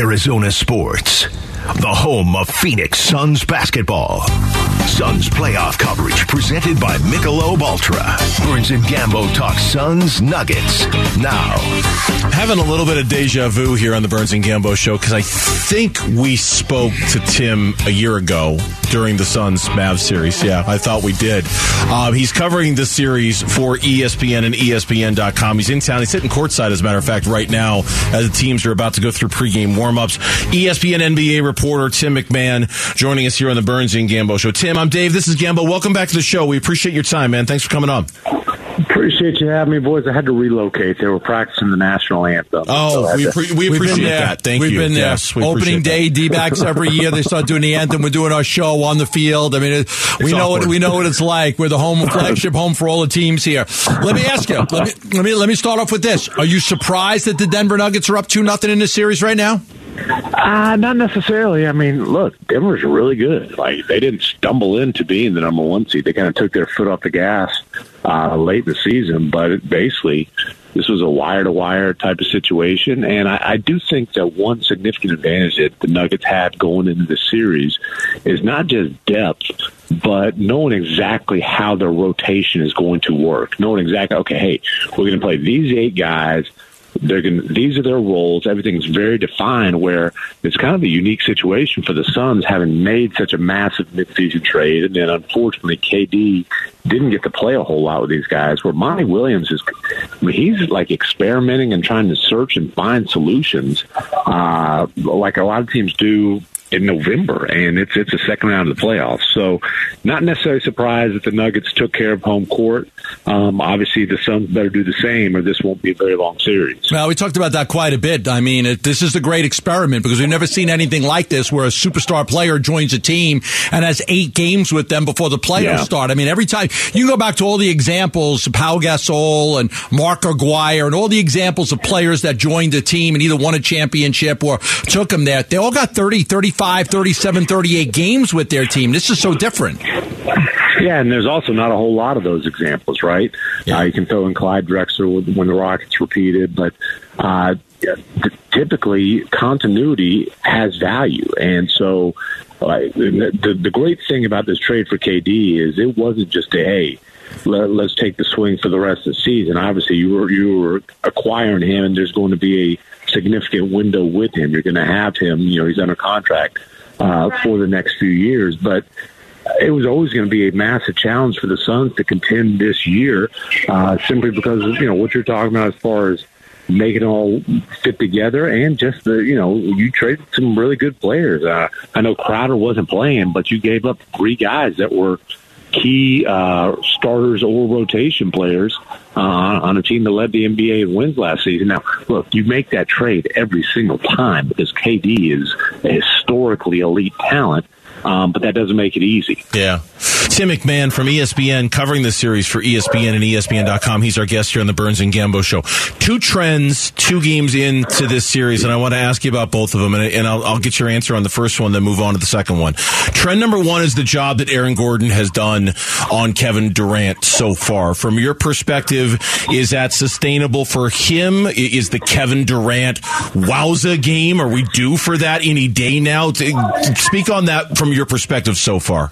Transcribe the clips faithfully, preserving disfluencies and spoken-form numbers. Arizona Sports, the home of Phoenix Suns basketball. Suns playoff coverage presented by Michelob Ultra. Burns and Gambo talk Suns Nuggets now. Having a little bit of deja vu here on the Burns and Gambo show because I think we spoke to Tim a year ago during the Suns Mavs series. Yeah, I thought we did. Um, he's covering the series for E S P N and E S P N dot com. He's in town. He's sitting courtside, as a matter of fact, right now as the teams are about to go through pregame warm-ups. E S P N N B A reporter Tim MacMahon joining us here on the Burns and Gambo show. Tim, I'm Dave. This is Gambo. Welcome back to the show. We appreciate your time, man. Thanks for coming on. Appreciate you having me, boys. I had to relocate. They were practicing the national anthem. Oh, so we, pre- we appreciate that. Thank We've you. We've been there. Yes, we Opening day, that. D-backs every year. They start doing the anthem. We're doing our show on the field. I mean, it, we know awkward. what we know what it's like. We're the home flagship home for all the teams here. Let me ask you. Let me let me let me start off with this. Are you surprised that the Denver Nuggets are up two nothing in this series right now? Uh, not necessarily. I mean, look, Denver's really good. Like, they didn't stumble into being the number one seed. They kind of took their foot off the gas uh, late in the season. But it, basically, this was a wire-to-wire type of situation. And I, I do think that one significant advantage that the Nuggets had going into the series is not just depth, but knowing exactly how their rotation is going to work. Knowing exactly, okay, hey, we're going to play these eight guys. They're going to, these are their roles. Everything's very defined, where it's kind of a unique situation for the Suns, having made such a massive midseason trade. And then, unfortunately, K D didn't get to play a whole lot with these guys, where Monty Williams is, I mean, he's like experimenting and trying to search and find solutions uh, like a lot of teams do in November, and it's it's the second round of the playoffs. So not necessarily surprised that the Nuggets took care of home court. Um, obviously, the Suns better do the same, or this won't be a very long series. Well, we talked about that quite a bit. I mean, it, this is a great experiment, because we've never seen anything like this, where a superstar player joins a team and has eight games with them before the playoffs yeah. start. I mean, every time, you can go back to all the examples, Pau Gasol and Mark Aguirre, and all the examples of players that joined a team and either won a championship or took them there. They all got thirty, thirty-five, thirty-seven, thirty-eight games with their team. This is so different. Yeah, and there's also not a whole lot of those examples, right? Yeah. Uh, you can throw in Clyde Drexler when the Rockets repeated, but uh, typically continuity has value. And so uh, the, the great thing about this trade for K D is it wasn't just a, hey, Let, let's take the swing for the rest of the season. Obviously, you were you were acquiring him, and there's going to be a significant window with him. You're going to have him. You know, he's under contract uh, right. for the next few years. But it was always going to be a massive challenge for the Suns to contend this year, uh, simply because, you know, what you're talking about as far as making it all fit together, and just the, you know, you traded some really good players. Uh, I know Crowder wasn't playing, but you gave up three guys that were key uh, starters or rotation players uh, on a team that led the N B A in wins last season. Now, look, you make that trade every single time, because K D is a historically elite talent, um, but that doesn't make it easy. Yeah. Tim MacMahon from E S P N, covering the series for E S P N and E S P N dot com. He's our guest here on the Burns and Gambo show. Two trends, two games into this series, and I want to ask you about both of them, and, and I'll, I'll get your answer on the first one, then move on to the second one. Trend number one is the job that Aaron Gordon has done on Kevin Durant so far. From your perspective, is that sustainable for him? Is the Kevin Durant wowza game, are we due for that any day now? Speak on that from your perspective so far.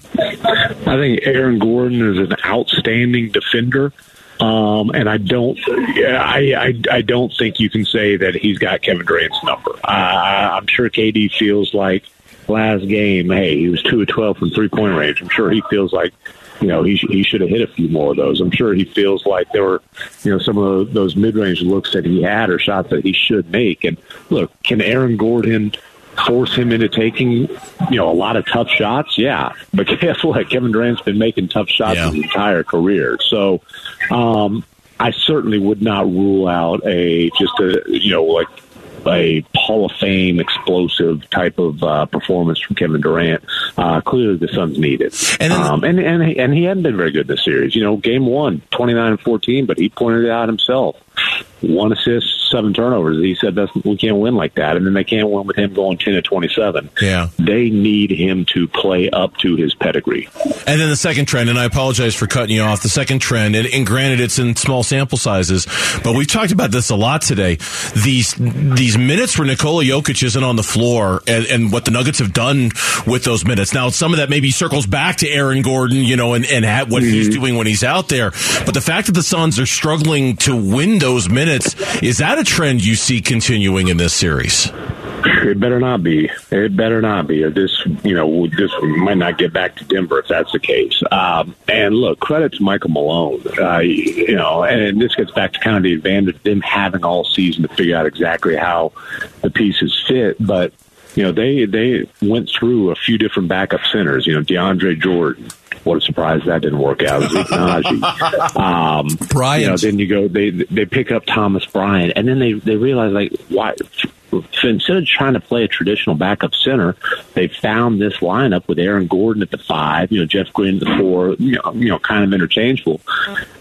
I think Aaron Gordon is an outstanding defender, um, and I don't, I, I, I don't think you can say that he's got Kevin Durant's number. Uh, I'm sure K D feels like last game, hey, he was two of twelve from three point range. I'm sure he feels like, you know, he he should have hit a few more of those. I'm sure he feels like there were, you know, some of those mid range looks that he had, or shots that he should make. And look, can Aaron Gordon force him into taking, you know, a lot of tough shots? Yeah. But guess what? Kevin Durant's been making tough shots yeah. his entire career. So um, I certainly would not rule out a, just a, you know, like a Hall of Fame explosive type of uh, performance from Kevin Durant. Uh, clearly the Suns need it. And, um, and, and, and he hadn't been very good this series. You know, game one, twenty-nine and fourteen, but he pointed it out himself. one assist, seven turnovers. He said that's, we can't win like that, and then they can't win with him going ten to twenty-seven. Yeah, they need him to play up to his pedigree. And then the second trend, and I apologize for cutting you off, the second trend, and, and granted it's in small sample sizes, but we've talked about this a lot today. These these minutes where Nikola Jokic isn't on the floor and, and what the Nuggets have done with those minutes. Now, some of that maybe circles back to Aaron Gordon, you know, and, and at what mm-hmm. he's doing when he's out there. But the fact that the Suns are struggling to win those minutes, is that a trend you see continuing in this series? It better not be. It better not be. This, you know, this might not get back to Denver if that's the case. Um, and look, credit to Michael Malone. Uh, you know, and this gets back to kind of the advantage of them having all season to figure out exactly how the pieces fit. But you know, they they went through a few different backup centers. You know, DeAndre Jordan. What a surprise that didn't work out. Um, Bryant. You know, then you go. They they pick up Thomas Bryant, and then they they realize like why. So instead of trying to play a traditional backup center, they found this lineup with Aaron Gordon at the five, you know, Jeff Green at the four, you know, you know kind of interchangeable.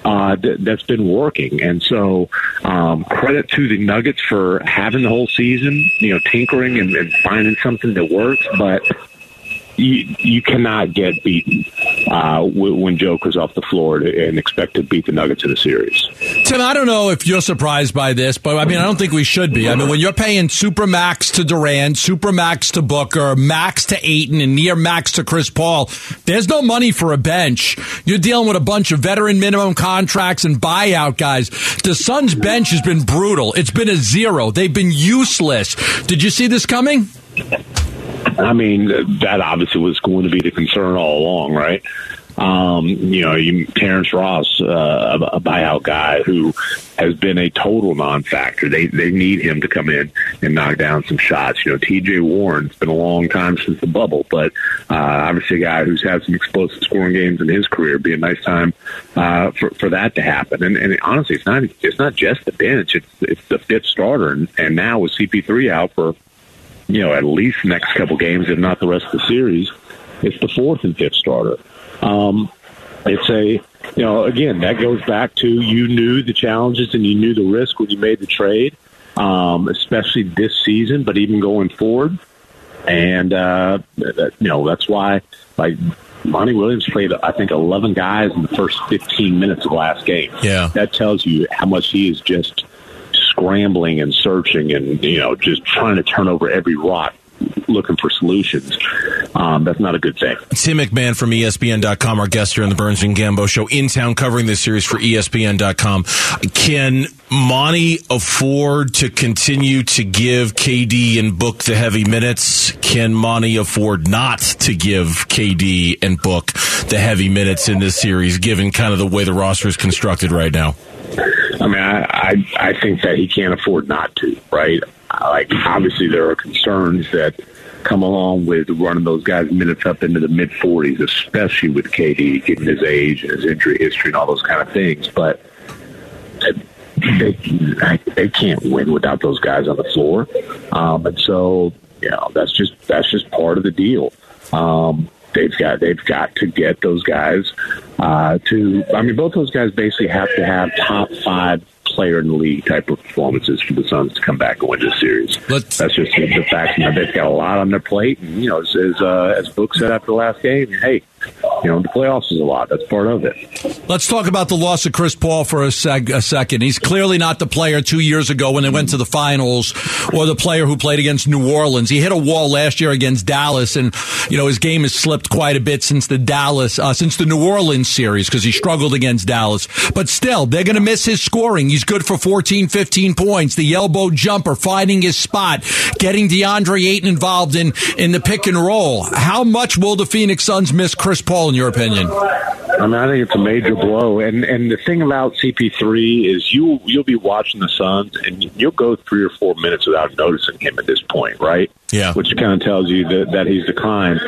Uh, th- that's been working. And so um, credit to the Nuggets for having the whole season, you know, tinkering and, and finding something that works. But you, you cannot get beaten uh, when Joker's off the floor and expect to beat the Nuggets in a series. Tim, I don't know if you're surprised by this, but I mean, I don't think we should be. I mean, when you're paying super max to Durant, super max to Booker, max to Ayton, and near max to Chris Paul, there's no money for a bench. You're dealing with a bunch of veteran minimum contracts and buyout guys. The Suns' bench has been brutal. It's been a zero. They've been useless. Did you see this coming? I mean, that obviously was going to be the concern all along, right? Um, you know, you, Terrence Ross, uh, a buyout guy who has been a total non-factor. They they need him to come in and knock down some shots. You know, T J Warren, it's been a long time since the bubble, but uh, obviously a guy who's had some explosive scoring games in his career. It'd be a nice time uh, for for that to happen. And, and honestly, it's not it's not just the bench; it's it's the fifth starter, and, and now with C P three out for, you know, at least the next couple games, if not the rest of the series, it's the fourth and fifth starter. Um, it's a, you know, again, that goes back to you knew the challenges and you knew the risk when you made the trade, um, especially this season, but even going forward. And, uh, you know, that's why, like, Monty Williams played, I think, eleven guys in the first fifteen minutes of last game. Yeah. That tells you how much he is just scrambling and searching and, you know, just trying to turn over every rock, looking for solutions. Um, that's not a good thing. Tim MacMahon from E S P N dot com, our guest here on the Burns and Gambo Show, in town covering this series for E S P N dot com. Can Monty afford to continue to give K D and Book the heavy minutes? Can Monty afford not to give K D and Book the heavy minutes in this series, given kind of the way the roster is constructed right now? I mean, I, I, I think that he can't afford not to, right? Like, obviously, there are concerns that come along with running those guys minutes up into the mid forties, especially with K D, given his age and his injury history and all those kind of things. But they, they can't win without those guys on the floor. Um, and so, you know, that's just that's just part of the deal. Um, they've got they've got to get those guys uh, to. I mean, both those guys basically have to have top five player in the league type of performances for the Suns to come back and win this series. Let's, That's just the fact that they've got a lot on their plate. And, you know, as as, uh, as Book said after the last game, hey, you know, the playoffs is a lot. That's part of it. Let's talk about the loss of Chris Paul for a, seg- a second. He's clearly not the player two years ago when they went to the finals, or the player who played against New Orleans. He hit a wall last year against Dallas, and, you know, his game has slipped quite a bit since the Dallas, uh, since the New Orleans series, because he struggled against Dallas. But still, they're going to miss his scoring. He's good for fourteen, fifteen points. The elbow jumper, finding his spot, getting DeAndre Ayton involved in, in the pick and roll. How much will the Phoenix Suns miss Chris Paul, in your opinion? I mean, I think it's a major blow. And and the thing about C P three is you, you'll be watching the Suns, and you'll go three or four minutes without noticing him at this point, right? Yeah. Which kind of tells you that, that he's declined.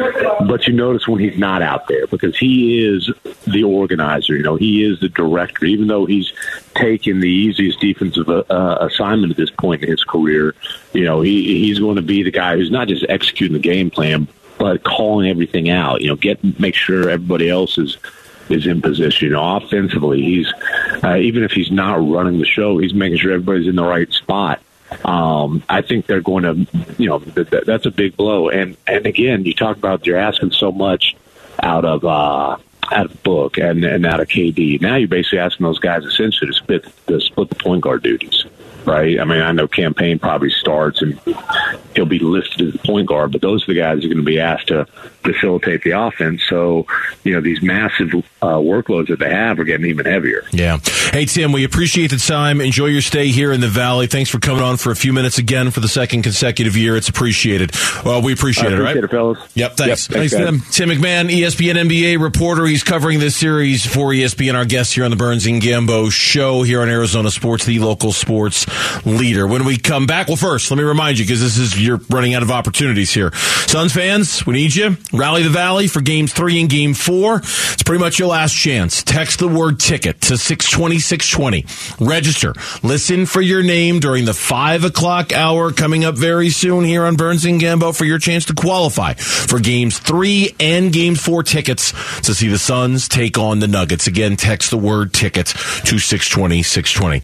But you notice when he's not out there, because he is the organizer. You know, he is the director. Even though he's taken the easiest defensive uh, assignment at this point in his career, you know, he he's going to be the guy who's not just executing the game plan, but calling everything out, you know, get make sure everybody else is is in position. You know, offensively, he's uh, even if he's not running the show, he's making sure everybody's in the right spot. Um, I think they're going to, you know, th- th- that's a big blow. And and again, you talk about you're asking so much out of uh, out of Book and, and out of K D. Now you're basically asking those guys essentially to split to split the point guard duties, right? I mean, I know Campaign probably starts and he'll be listed as the point guard, but those are the guys who are going to be asked to facilitate the offense. So, you know, these massive uh, workloads that they have are getting even heavier. Yeah. Hey, Tim, we appreciate the time. Enjoy your stay here in the Valley. Thanks for coming on for a few minutes again for the second consecutive year. It's appreciated. Well, we appreciate, uh, appreciate it, right? Appreciate it, fellas. Yep, thanks. Yep, thanks, thanks to them. Tim MacMahon, E S P N N B A reporter. He's covering this series for E S P N, our guest here on the Burns and Gambo Show here on Arizona Sports, the local sports leader. When we come back, well, first, let me remind you, because this is, you're running out of opportunities here. Suns fans, we need you. Rally the Valley for games three and game four. It's pretty much your last chance. Text the word ticket to six two zero six two zero. Register. Listen for your name during the five o'clock hour coming up very soon here on Burns and Gambo for your chance to qualify for games three and game four tickets to see the Suns take on the Nuggets. Again, text the word ticket to six two zero six two zero.